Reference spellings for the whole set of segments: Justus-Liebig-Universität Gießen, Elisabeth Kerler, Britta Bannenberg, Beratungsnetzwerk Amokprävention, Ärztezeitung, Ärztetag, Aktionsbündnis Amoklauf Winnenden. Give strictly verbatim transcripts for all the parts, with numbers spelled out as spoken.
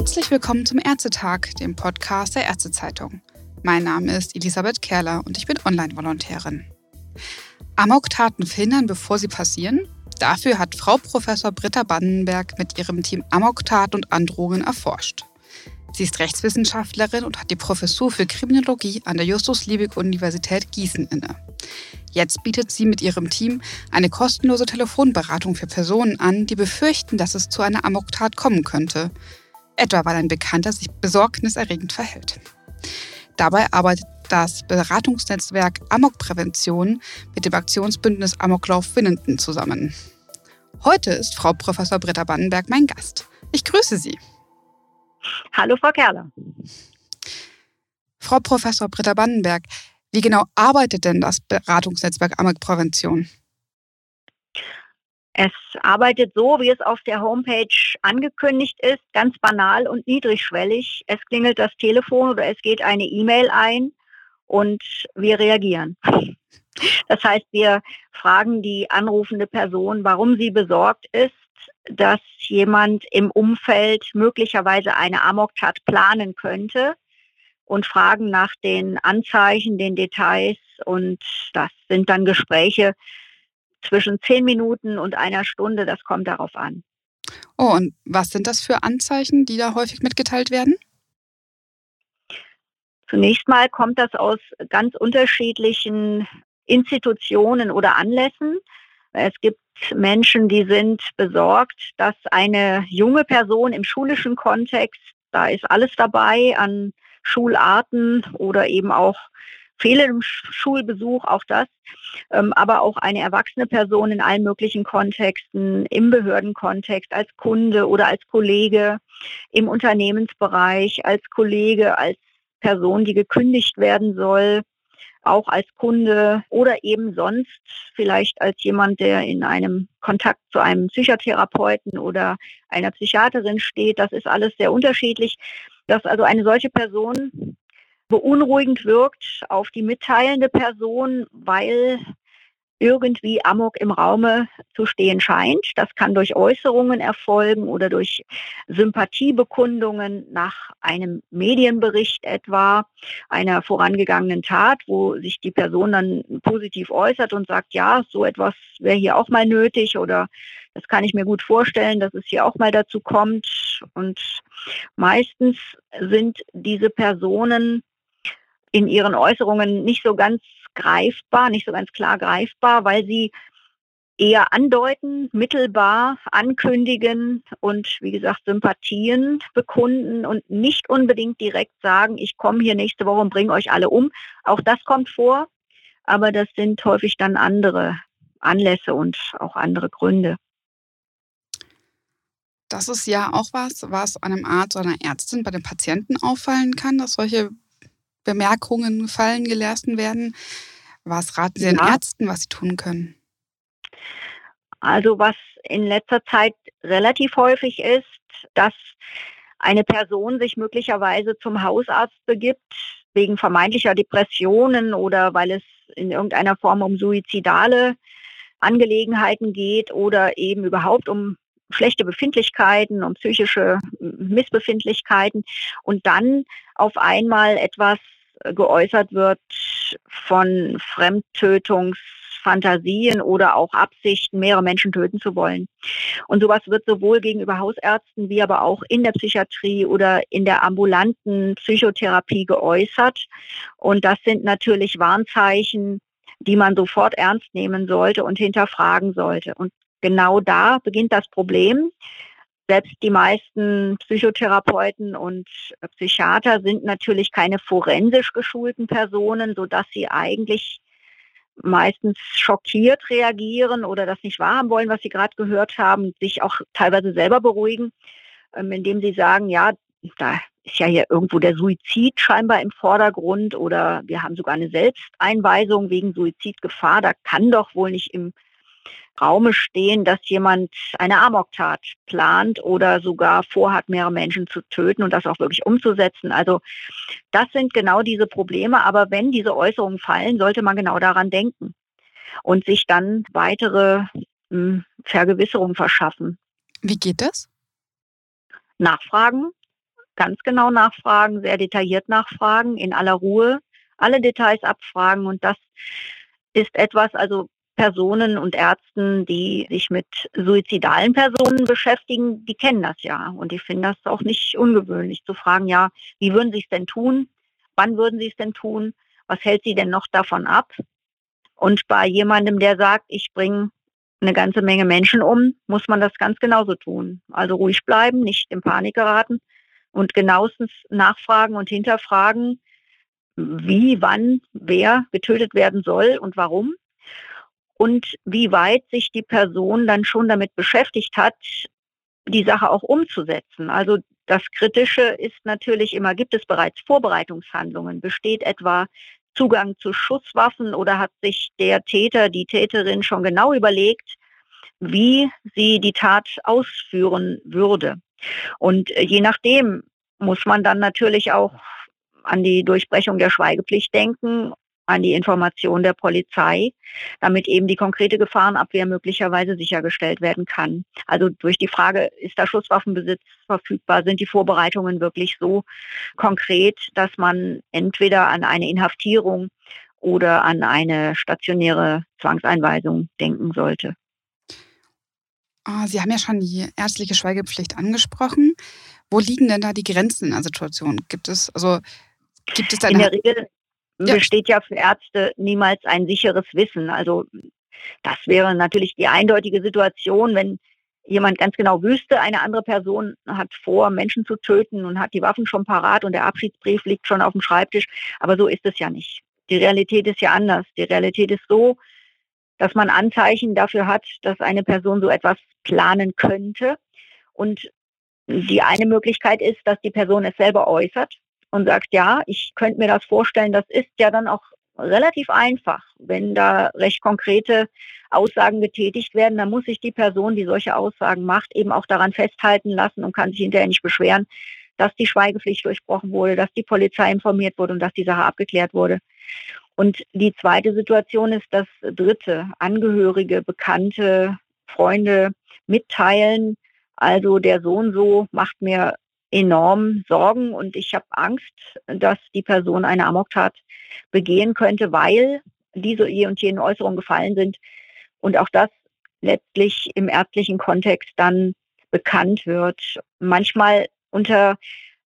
Herzlich willkommen zum Ärztetag, dem Podcast der Ärztezeitung. Mein Name ist Elisabeth Kerler und ich bin Online-Volontärin. Amoktaten verhindern, bevor sie passieren? Dafür hat Frau Professor Britta Bannenberg mit ihrem Team Amoktaten und Androhungen erforscht. Sie ist Rechtswissenschaftlerin und hat die Professur für Kriminologie an der Justus-Liebig-Universität Gießen inne. Jetzt bietet sie mit ihrem Team eine kostenlose Telefonberatung für Personen an, die befürchten, dass es zu einer Amoktat kommen könnte. Etwa weil ein Bekannter sich besorgniserregend verhält. Dabei arbeitet das Beratungsnetzwerk Amokprävention mit dem Aktionsbündnis Amoklauf Winnenden zusammen. Heute ist Frau Professor Britta Bannenberg mein Gast. Ich grüße Sie. Hallo, Frau Kerler. Frau Professor Britta Bannenberg, wie genau arbeitet denn das Beratungsnetzwerk Amokprävention? Es arbeitet so, wie es auf der Homepage angekündigt ist, ganz banal und niedrigschwellig. Es klingelt das Telefon oder es geht eine E-Mail ein und wir reagieren. Das heißt, wir fragen die anrufende Person, warum sie besorgt ist, dass jemand im Umfeld möglicherweise eine Amoktat planen könnte und fragen nach den Anzeichen, den Details, und das sind dann Gespräche zwischen zehn Minuten und einer Stunde, das kommt darauf an. Oh, und was sind das für Anzeichen, die da häufig mitgeteilt werden? Zunächst mal kommt das aus ganz unterschiedlichen Institutionen oder Anlässen. Es gibt Menschen, die sind besorgt, dass eine junge Person im schulischen Kontext, da ist alles dabei an Schularten oder eben auch fehlendem Schulbesuch, auch das, aber auch eine erwachsene Person in allen möglichen Kontexten, im Behördenkontext, als Kunde oder als Kollege, im Unternehmensbereich, als Kollege, als Person, die gekündigt werden soll, auch als Kunde oder eben sonst vielleicht als jemand, der in einem Kontakt zu einem Psychotherapeuten oder einer Psychiaterin steht. Das ist alles sehr unterschiedlich, dass also eine solche Person beunruhigend wirkt auf die mitteilende Person, weil irgendwie Amok im Raume zu stehen scheint. Das kann durch Äußerungen erfolgen oder durch Sympathiebekundungen nach einem Medienbericht etwa, einer vorangegangenen Tat, wo sich die Person dann positiv äußert und sagt, ja, so etwas wäre hier auch mal nötig oder das kann ich mir gut vorstellen, dass es hier auch mal dazu kommt. Und meistens sind diese Personen in ihren Äußerungen nicht so ganz greifbar, nicht so ganz klar greifbar, weil sie eher andeuten, mittelbar ankündigen und, wie gesagt, Sympathien bekunden und nicht unbedingt direkt sagen, ich komme hier nächste Woche und bringe euch alle um. Auch das kommt vor, aber das sind häufig dann andere Anlässe und auch andere Gründe. Das ist ja auch was, was einem Arzt oder einer Ärztin bei den Patienten auffallen kann, dass solche Bemerkungen fallen gelassen werden. Was raten Sie den ja. Ärzten, was sie tun können? Also was in letzter Zeit relativ häufig ist, dass eine Person sich möglicherweise zum Hausarzt begibt, wegen vermeintlicher Depressionen oder weil es in irgendeiner Form um suizidale Angelegenheiten geht oder eben überhaupt um schlechte Befindlichkeiten, um psychische Missbefindlichkeiten, und dann auf einmal etwas geäußert wird von Fremdtötungsfantasien oder auch Absichten, mehrere Menschen töten zu wollen. Und sowas wird sowohl gegenüber Hausärzten wie aber auch in der Psychiatrie oder in der ambulanten Psychotherapie geäußert. Und das sind natürlich Warnzeichen, die man sofort ernst nehmen sollte und hinterfragen sollte. Und genau da beginnt das Problem. Selbst die meisten Psychotherapeuten und Psychiater sind natürlich keine forensisch geschulten Personen, sodass sie eigentlich meistens schockiert reagieren oder das nicht wahrhaben wollen, was sie gerade gehört haben, sich auch teilweise selber beruhigen, indem sie sagen, ja, da ist ja hier irgendwo der Suizid scheinbar im Vordergrund oder wir haben sogar eine Selbsteinweisung wegen Suizidgefahr, da kann doch wohl nicht im Raume stehen, dass jemand eine Amoktat plant oder sogar vorhat, mehrere Menschen zu töten und das auch wirklich umzusetzen. Also das sind genau diese Probleme. Aber wenn diese Äußerungen fallen, sollte man genau daran denken und sich dann weitere mh, Vergewisserungen verschaffen. Wie geht das? Nachfragen, ganz genau nachfragen, sehr detailliert nachfragen, in aller Ruhe, alle Details abfragen. Und das ist etwas, also Personen und Ärzten, die sich mit suizidalen Personen beschäftigen, die kennen das ja. Und die finden das auch nicht ungewöhnlich, zu fragen, ja, wie würden Sie es denn tun? Wann würden Sie es denn tun? Was hält Sie denn noch davon ab? Und bei jemandem, der sagt, ich bringe eine ganze Menge Menschen um, muss man das ganz genauso tun. Also ruhig bleiben, nicht in Panik geraten und genauestens nachfragen und hinterfragen, wie, wann, wer getötet werden soll und warum. Und wie weit sich die Person dann schon damit beschäftigt hat, die Sache auch umzusetzen. Also das Kritische ist natürlich immer, gibt es bereits Vorbereitungshandlungen? Besteht etwa Zugang zu Schusswaffen oder hat sich der Täter, die Täterin schon genau überlegt, wie sie die Tat ausführen würde? Und je nachdem muss man dann natürlich auch an die Durchbrechung der Schweigepflicht denken, an die Information der Polizei, damit eben die konkrete Gefahrenabwehr möglicherweise sichergestellt werden kann. Also durch die Frage, ist da Schusswaffenbesitz verfügbar, sind die Vorbereitungen wirklich so konkret, dass man entweder an eine Inhaftierung oder an eine stationäre Zwangseinweisung denken sollte. Oh, Sie haben ja schon die ärztliche Schweigepflicht angesprochen. Wo liegen denn da die Grenzen in der Situation? Gibt es, also, gibt es da in der Regel Ja. besteht ja für Ärzte niemals ein sicheres Wissen. Also das wäre natürlich die eindeutige Situation, wenn jemand ganz genau wüsste, eine andere Person hat vor, Menschen zu töten und hat die Waffen schon parat und der Abschiedsbrief liegt schon auf dem Schreibtisch. Aber so ist es ja nicht. Die Realität ist ja anders. Die Realität ist so, dass man Anzeichen dafür hat, dass eine Person so etwas planen könnte. Und die eine Möglichkeit ist, dass die Person es selber äußert und sagt, ja, ich könnte mir das vorstellen. Das ist ja dann auch relativ einfach. Wenn da recht konkrete Aussagen getätigt werden, dann muss sich die Person, die solche Aussagen macht, eben auch daran festhalten lassen und kann sich hinterher nicht beschweren, dass die Schweigepflicht durchbrochen wurde, dass die Polizei informiert wurde und dass die Sache abgeklärt wurde. Und die zweite Situation ist, dass Dritte, Angehörige, Bekannte, Freunde mitteilen, also der so und so macht mir enorm Sorgen und ich habe Angst, dass die Person eine Amoktat begehen könnte, weil diese je und jene Äußerungen gefallen sind und auch das letztlich im ärztlichen Kontext dann bekannt wird. Manchmal unter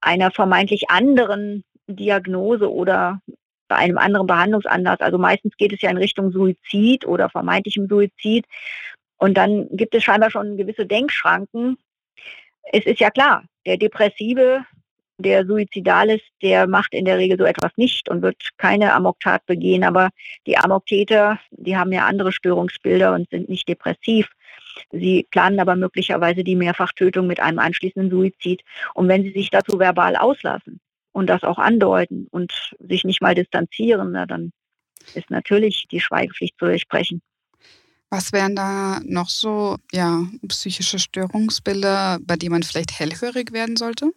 einer vermeintlich anderen Diagnose oder bei einem anderen Behandlungsanlass. Also meistens geht es ja in Richtung Suizid oder vermeintlichem Suizid und dann gibt es scheinbar schon gewisse Denkschranken. Es ist ja klar, der Depressive, der Suizidal ist, der macht in der Regel so etwas nicht und wird keine Amoktat begehen. Aber die Amoktäter, die haben ja andere Störungsbilder und sind nicht depressiv. Sie planen aber möglicherweise die Mehrfachtötung mit einem anschließenden Suizid. Und wenn sie sich dazu verbal auslassen und das auch andeuten und sich nicht mal distanzieren, na, dann ist natürlich die Schweigepflicht zu durchbrechen. Was wären da noch so ja, psychische Störungsbilder, bei denen man vielleicht hellhörig werden sollte?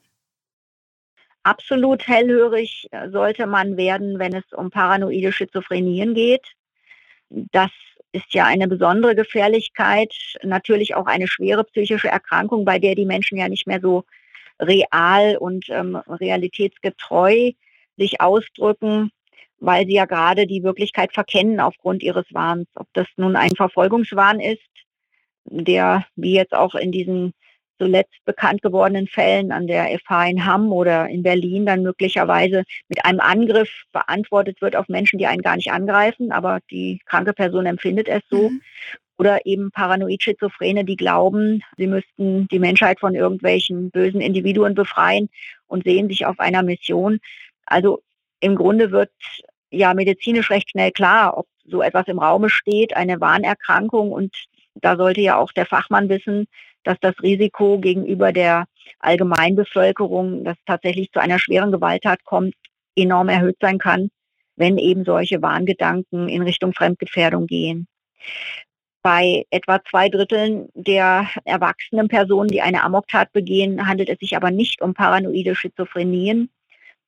Absolut hellhörig sollte man werden, wenn es um paranoide Schizophrenien geht. Das ist ja eine besondere Gefährlichkeit, natürlich auch eine schwere psychische Erkrankung, bei der die Menschen ja nicht mehr so real und ähm, realitätsgetreu sich ausdrücken, weil sie ja gerade die Wirklichkeit verkennen aufgrund ihres Wahns. Ob das nun ein Verfolgungswahn ist, der wie jetzt auch in diesen zuletzt bekannt gewordenen Fällen an der F H in Hamm oder in Berlin dann möglicherweise mit einem Angriff beantwortet wird auf Menschen, die einen gar nicht angreifen, aber die kranke Person empfindet es so. Mhm. Oder eben Paranoid-Schizophrene, die glauben, sie müssten die Menschheit von irgendwelchen bösen Individuen befreien und sehen sich auf einer Mission. Also im Grunde wird ja medizinisch recht schnell klar, ob so etwas im Raume steht, eine Wahnerkrankung. Und da sollte ja auch der Fachmann wissen, dass das Risiko gegenüber der Allgemeinbevölkerung, dass tatsächlich zu einer schweren Gewalttat kommt, enorm erhöht sein kann, wenn eben solche Wahngedanken in Richtung Fremdgefährdung gehen. Bei etwa zwei Dritteln der erwachsenen Personen, die eine Amoktat begehen, handelt es sich aber nicht um paranoide Schizophrenien,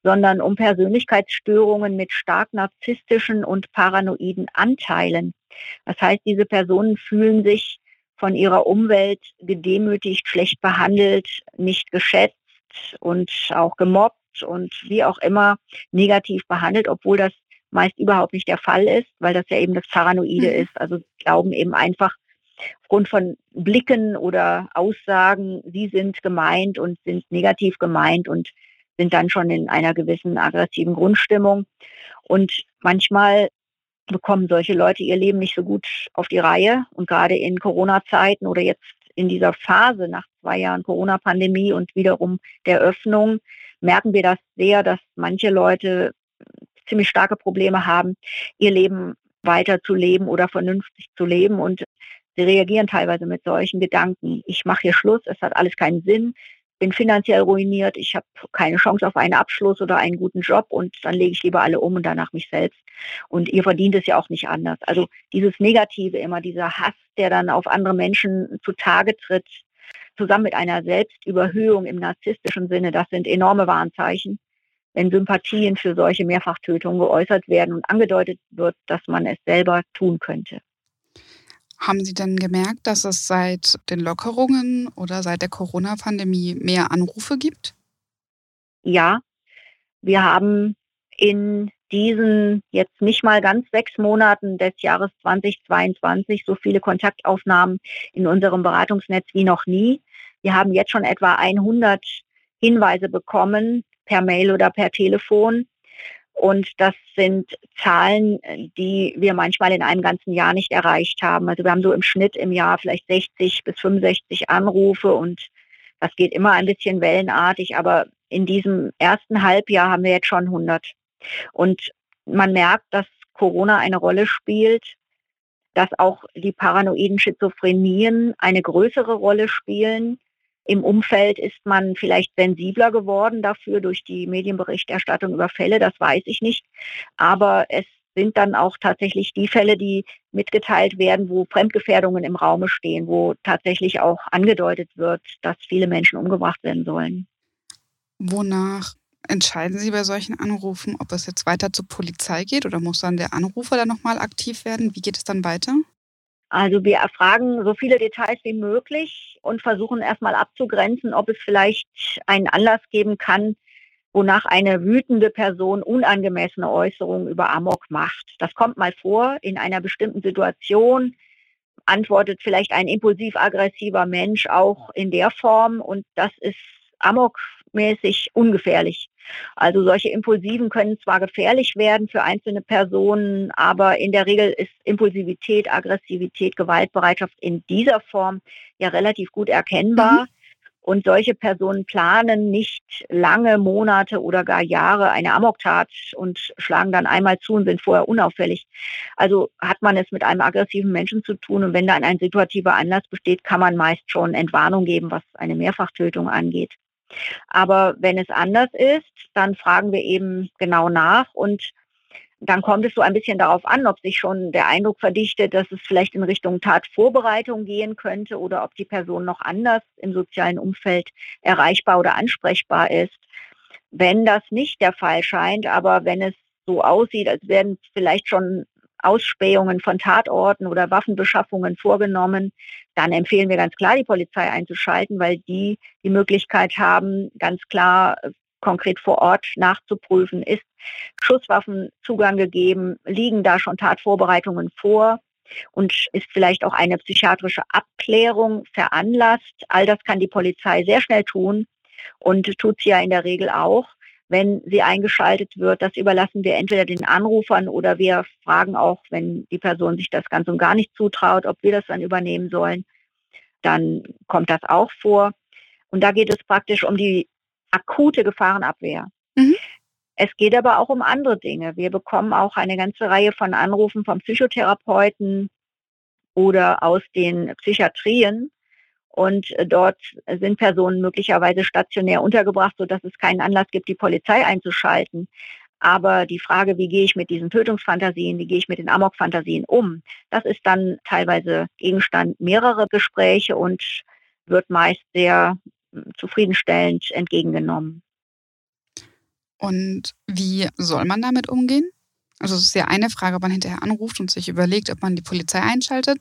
sondern um Persönlichkeitsstörungen mit stark narzisstischen und paranoiden Anteilen. Das heißt, diese Personen fühlen sich von ihrer Umwelt gedemütigt, schlecht behandelt, nicht geschätzt, und auch gemobbt und wie auch immer negativ behandelt, obwohl das meist überhaupt nicht der Fall ist, weil das ja eben das Paranoide mhm. ist. Also glauben eben einfach aufgrund von Blicken oder Aussagen, sie sind gemeint und sind negativ gemeint und sind dann schon in einer gewissen aggressiven Grundstimmung. Und manchmal bekommen solche Leute ihr Leben nicht so gut auf die Reihe. Und gerade in Corona-Zeiten oder jetzt in dieser Phase nach zwei Jahren Corona-Pandemie und wiederum der Öffnung merken wir das sehr, dass manche Leute ziemlich starke Probleme haben, ihr Leben weiter zu leben oder vernünftig zu leben. Und sie reagieren teilweise mit solchen Gedanken. Ich mache hier Schluss, es hat alles keinen Sinn, bin finanziell ruiniert, ich habe keine Chance auf einen Abschluss oder einen guten Job und dann lege ich lieber alle um und danach mich selbst. Und ihr verdient es ja auch nicht anders. Also dieses Negative immer, dieser Hass, der dann auf andere Menschen zutage tritt, zusammen mit einer Selbstüberhöhung im narzisstischen Sinne, das sind enorme Warnzeichen, wenn Sympathien für solche Mehrfachtötungen geäußert werden und angedeutet wird, dass man es selber tun könnte. Haben Sie denn gemerkt, dass es seit den Lockerungen oder seit der Corona-Pandemie mehr Anrufe gibt? Ja, wir haben in diesen jetzt nicht mal ganz sechs Monaten des Jahres zweitausendzweiundzwanzig so viele Kontaktaufnahmen in unserem Beratungsnetz wie noch nie. Wir haben jetzt schon etwa hundert Hinweise bekommen, per Mail oder per Telefon. Und das sind Zahlen, die wir manchmal in einem ganzen Jahr nicht erreicht haben. Also wir haben so im Schnitt im Jahr vielleicht sechzig bis fünfundsechzig Anrufe und das geht immer ein bisschen wellenartig. Aber in diesem ersten Halbjahr haben wir jetzt schon hundert. Und man merkt, dass Corona eine Rolle spielt, dass auch die paranoiden Schizophrenien eine größere Rolle spielen. Im Umfeld ist man vielleicht sensibler geworden dafür durch die Medienberichterstattung über Fälle, das weiß ich nicht. Aber es sind dann auch tatsächlich die Fälle, die mitgeteilt werden, wo Fremdgefährdungen im Raume stehen, wo tatsächlich auch angedeutet wird, dass viele Menschen umgebracht werden sollen. Wonach entscheiden Sie bei solchen Anrufen, ob es jetzt weiter zur Polizei geht oder muss dann der Anrufer dann nochmal aktiv werden? Wie geht es dann weiter? Also wir erfragen so viele Details wie möglich und versuchen erstmal abzugrenzen, ob es vielleicht einen Anlass geben kann, wonach eine wütende Person unangemessene Äußerungen über Amok macht. Das kommt mal vor in einer bestimmten Situation, antwortet vielleicht ein impulsiv-aggressiver Mensch auch in der Form und das ist amokmäßig ungefährlich. Also solche Impulsiven können zwar gefährlich werden für einzelne Personen, aber in der Regel ist Impulsivität, Aggressivität, Gewaltbereitschaft in dieser Form ja relativ gut erkennbar. Mhm. Und solche Personen planen nicht lange Monate oder gar Jahre eine Amoktat und schlagen dann einmal zu und sind vorher unauffällig. Also hat man es mit einem aggressiven Menschen zu tun und wenn dann ein situativer Anlass besteht, kann man meist schon Entwarnung geben, was eine Mehrfachtötung angeht. Aber wenn es anders ist, dann fragen wir eben genau nach und dann kommt es so ein bisschen darauf an, ob sich schon der Eindruck verdichtet, dass es vielleicht in Richtung Tatvorbereitung gehen könnte oder ob die Person noch anders im sozialen Umfeld erreichbar oder ansprechbar ist. Wenn das nicht der Fall scheint, aber wenn es so aussieht, als wären vielleicht schon Ausspähungen von Tatorten oder Waffenbeschaffungen vorgenommen, dann empfehlen wir ganz klar, die Polizei einzuschalten, weil die die Möglichkeit haben, ganz klar konkret vor Ort nachzuprüfen, ist Schusswaffenzugang gegeben, liegen da schon Tatvorbereitungen vor und ist vielleicht auch eine psychiatrische Abklärung veranlasst. All das kann die Polizei sehr schnell tun und tut sie ja in der Regel auch. Wenn sie eingeschaltet wird, das überlassen wir entweder den Anrufern oder wir fragen auch, wenn die Person sich das ganz und gar nicht zutraut, ob wir das dann übernehmen sollen, dann kommt das auch vor. Und da geht es praktisch um die akute Gefahrenabwehr. Mhm. Es geht aber auch um andere Dinge. Wir bekommen auch eine ganze Reihe von Anrufen von Psychotherapeuten oder aus den Psychiatrien. Und dort sind Personen möglicherweise stationär untergebracht, sodass es keinen Anlass gibt, die Polizei einzuschalten. Aber die Frage, wie gehe ich mit diesen Tötungsfantasien, wie gehe ich mit den Amokfantasien um, das ist dann teilweise Gegenstand mehrerer Gespräche und wird meist sehr zufriedenstellend entgegengenommen. Und wie soll man damit umgehen? Also es ist ja eine Frage, ob man hinterher anruft und sich überlegt, ob man die Polizei einschaltet,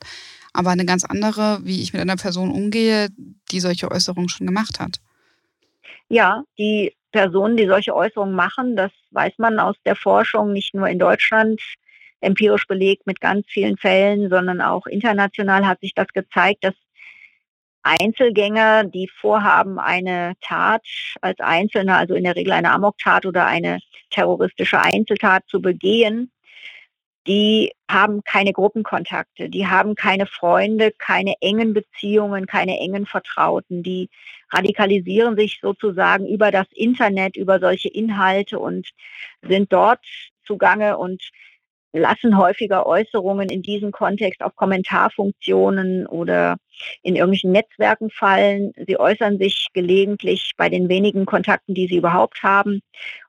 aber eine ganz andere, wie ich mit einer Person umgehe, die solche Äußerungen schon gemacht hat. Ja, die Personen, die solche Äußerungen machen, das weiß man aus der Forschung, nicht nur in Deutschland, empirisch belegt mit ganz vielen Fällen, sondern auch international hat sich das gezeigt, dass Einzelgänger, die vorhaben, eine Tat als Einzelne, also in der Regel eine Amoktat oder eine terroristische Einzeltat zu begehen, die haben keine Gruppenkontakte, die haben keine Freunde, keine engen Beziehungen, keine engen Vertrauten. Die radikalisieren sich sozusagen über das Internet, über solche Inhalte und sind dort zugange und lassen häufiger Äußerungen in diesem Kontext auf Kommentarfunktionen oder in irgendwelchen Netzwerken fallen. Sie äußern sich gelegentlich bei den wenigen Kontakten, die sie überhaupt haben,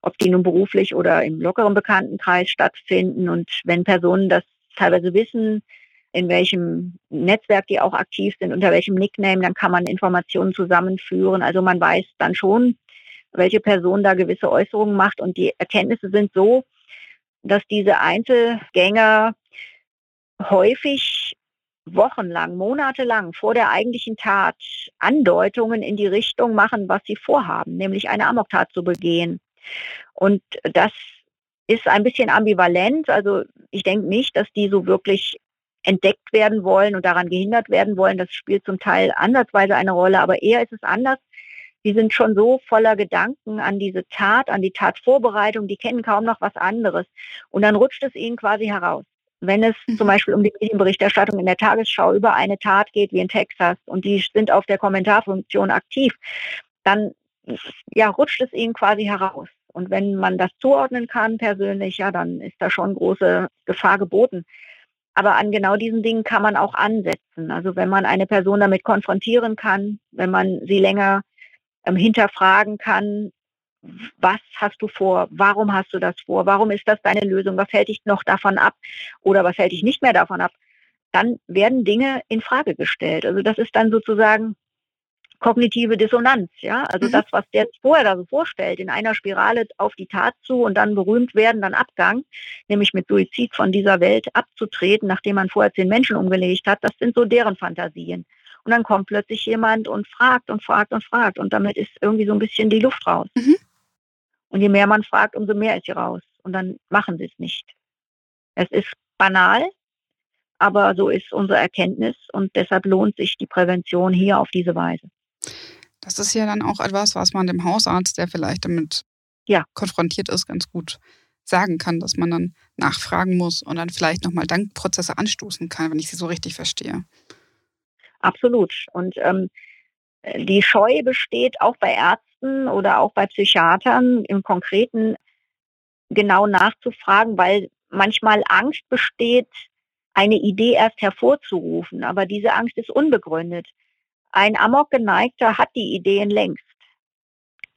ob die nun beruflich oder im lockeren Bekanntenkreis stattfinden. Und wenn Personen das teilweise wissen, in welchem Netzwerk die auch aktiv sind, unter welchem Nickname, dann kann man Informationen zusammenführen. Also man weiß dann schon, welche Person da gewisse Äußerungen macht. Und die Erkenntnisse sind so, dass diese Einzelgänger häufig wochenlang, monatelang vor der eigentlichen Tat Andeutungen in die Richtung machen, was sie vorhaben, nämlich eine Amoktat zu begehen. Und das ist ein bisschen ambivalent. Also ich denke nicht, dass die so wirklich entdeckt werden wollen und daran gehindert werden wollen. Das spielt zum Teil ansatzweise eine Rolle, aber eher ist es anders. Die sind schon so voller Gedanken an diese Tat, an die Tatvorbereitung, die kennen kaum noch was anderes. Und dann rutscht es ihnen quasi heraus. Wenn es mhm. zum Beispiel um die Medienberichterstattung in der Tagesschau über eine Tat geht, wie in Texas, und die sind auf der Kommentarfunktion aktiv, dann ja, rutscht es ihnen quasi heraus. Und wenn man das zuordnen kann persönlich, ja, dann ist da schon große Gefahr geboten. Aber an genau diesen Dingen kann man auch ansetzen. Also wenn man eine Person damit konfrontieren kann, wenn man sie länger hinterfragen kann, was hast du vor, warum hast du das vor, warum ist das deine Lösung, was hält dich noch davon ab oder was hält dich nicht mehr davon ab, dann werden Dinge in Frage gestellt. Also das ist dann sozusagen kognitive Dissonanz, ja, also mhm. das, was der jetzt vorher da so vorstellt, in einer Spirale auf die Tat zu und dann berühmt werden, dann Abgang, nämlich mit Suizid von dieser Welt abzutreten, nachdem man vorher zehn Menschen umgelegt hat, das sind so deren Fantasien. Und dann kommt plötzlich jemand und fragt und fragt und fragt. Und damit ist irgendwie so ein bisschen die Luft raus. Mhm. Und je mehr man fragt, umso mehr ist sie raus. Und dann machen sie es nicht. Es ist banal, aber so ist unsere Erkenntnis. Und deshalb lohnt sich die Prävention hier auf diese Weise. Das ist ja dann auch etwas, was man dem Hausarzt, der vielleicht damit ja. konfrontiert ist, ganz gut sagen kann, dass man dann nachfragen muss und dann vielleicht nochmal Dankprozesse anstoßen kann, wenn ich sie so richtig verstehe. Absolut. Und ähm, die Scheu besteht auch bei Ärzten oder auch bei Psychiatern im Konkreten, genau nachzufragen, weil manchmal Angst besteht, eine Idee erst hervorzurufen. Aber diese Angst ist unbegründet. Ein Amokgeneigter hat die Ideen längst.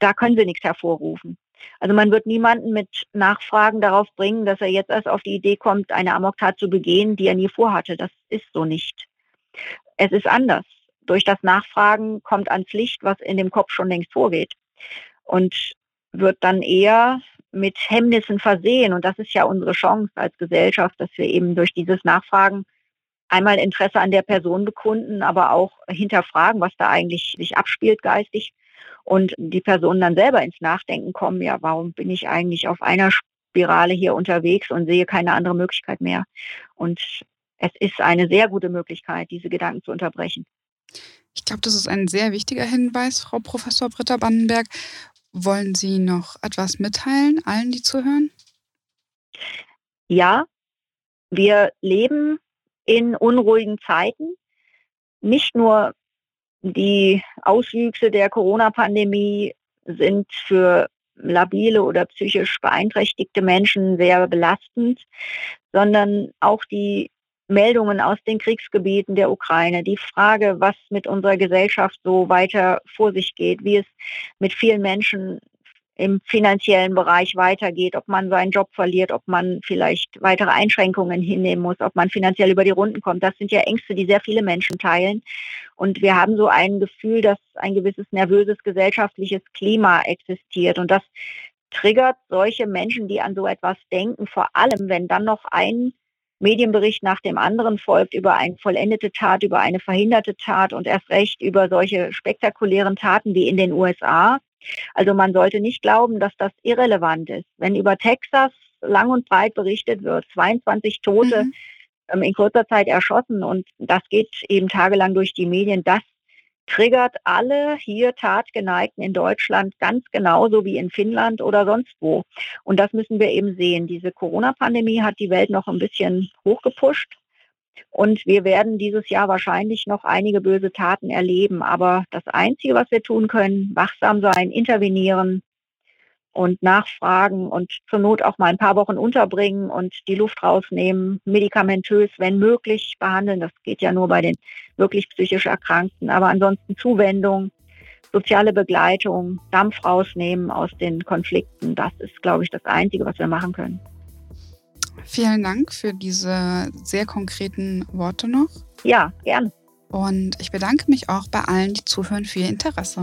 Da können sie nichts hervorrufen. Also man wird niemanden mit Nachfragen darauf bringen, dass er jetzt erst auf die Idee kommt, eine Amoktat zu begehen, die er nie vorhatte. Das ist so nicht. Es ist anders. Durch das Nachfragen kommt ans Licht, was in dem Kopf schon längst vorgeht und wird dann eher mit Hemmnissen versehen. Und das ist ja unsere Chance als Gesellschaft, dass wir eben durch dieses Nachfragen einmal Interesse an der Person bekunden, aber auch hinterfragen, was da eigentlich sich abspielt geistig und die Personen dann selber ins Nachdenken kommen. Ja, warum bin ich eigentlich auf einer Spirale hier unterwegs und sehe keine andere Möglichkeit mehr? Und es ist eine sehr gute Möglichkeit, diese Gedanken zu unterbrechen. Ich glaube, das ist ein sehr wichtiger Hinweis, Frau Professor Britta Bannenberg. Wollen Sie noch etwas mitteilen, allen, die zuhören? Ja, wir leben in unruhigen Zeiten. Nicht nur die Auswüchse der Corona-Pandemie sind für labile oder psychisch beeinträchtigte Menschen sehr belastend, sondern auch die Meldungen aus den Kriegsgebieten der Ukraine, die Frage, was mit unserer Gesellschaft so weiter vor sich geht, wie es mit vielen Menschen im finanziellen Bereich weitergeht, ob man seinen Job verliert, ob man vielleicht weitere Einschränkungen hinnehmen muss, ob man finanziell über die Runden kommt. Das sind ja Ängste, die sehr viele Menschen teilen. Und wir haben so ein Gefühl, dass ein gewisses nervöses gesellschaftliches Klima existiert. Und das triggert solche Menschen, die an so etwas denken, vor allem, wenn dann noch ein Medienbericht nach dem anderen folgt über eine vollendete Tat, über eine verhinderte Tat und erst recht über solche spektakulären Taten wie in den U S A, Also man sollte nicht glauben, dass das irrelevant ist. Wenn über Texas lang und breit berichtet wird, zweiundzwanzig Tote mhm. ähm, in kurzer Zeit erschossen und das geht eben tagelang durch die Medien, das triggert alle hier Tatgeneigten in Deutschland ganz genauso wie in Finnland oder sonst wo. Und das müssen wir eben sehen. Diese Corona-Pandemie hat die Welt noch ein bisschen hochgepusht. Und wir werden dieses Jahr wahrscheinlich noch einige böse Taten erleben. Aber das Einzige, was wir tun können, wachsam sein, intervenieren und nachfragen und zur Not auch mal ein paar Wochen unterbringen und die Luft rausnehmen, medikamentös, wenn möglich, behandeln. Das geht ja nur bei den wirklich psychisch Erkrankten. Aber ansonsten Zuwendung, soziale Begleitung, Dampf rausnehmen aus den Konflikten. Das ist, glaube ich, das Einzige, was wir machen können. Vielen Dank für diese sehr konkreten Worte noch. Ja, gerne. Und ich bedanke mich auch bei allen, die zuhören, für ihr Interesse.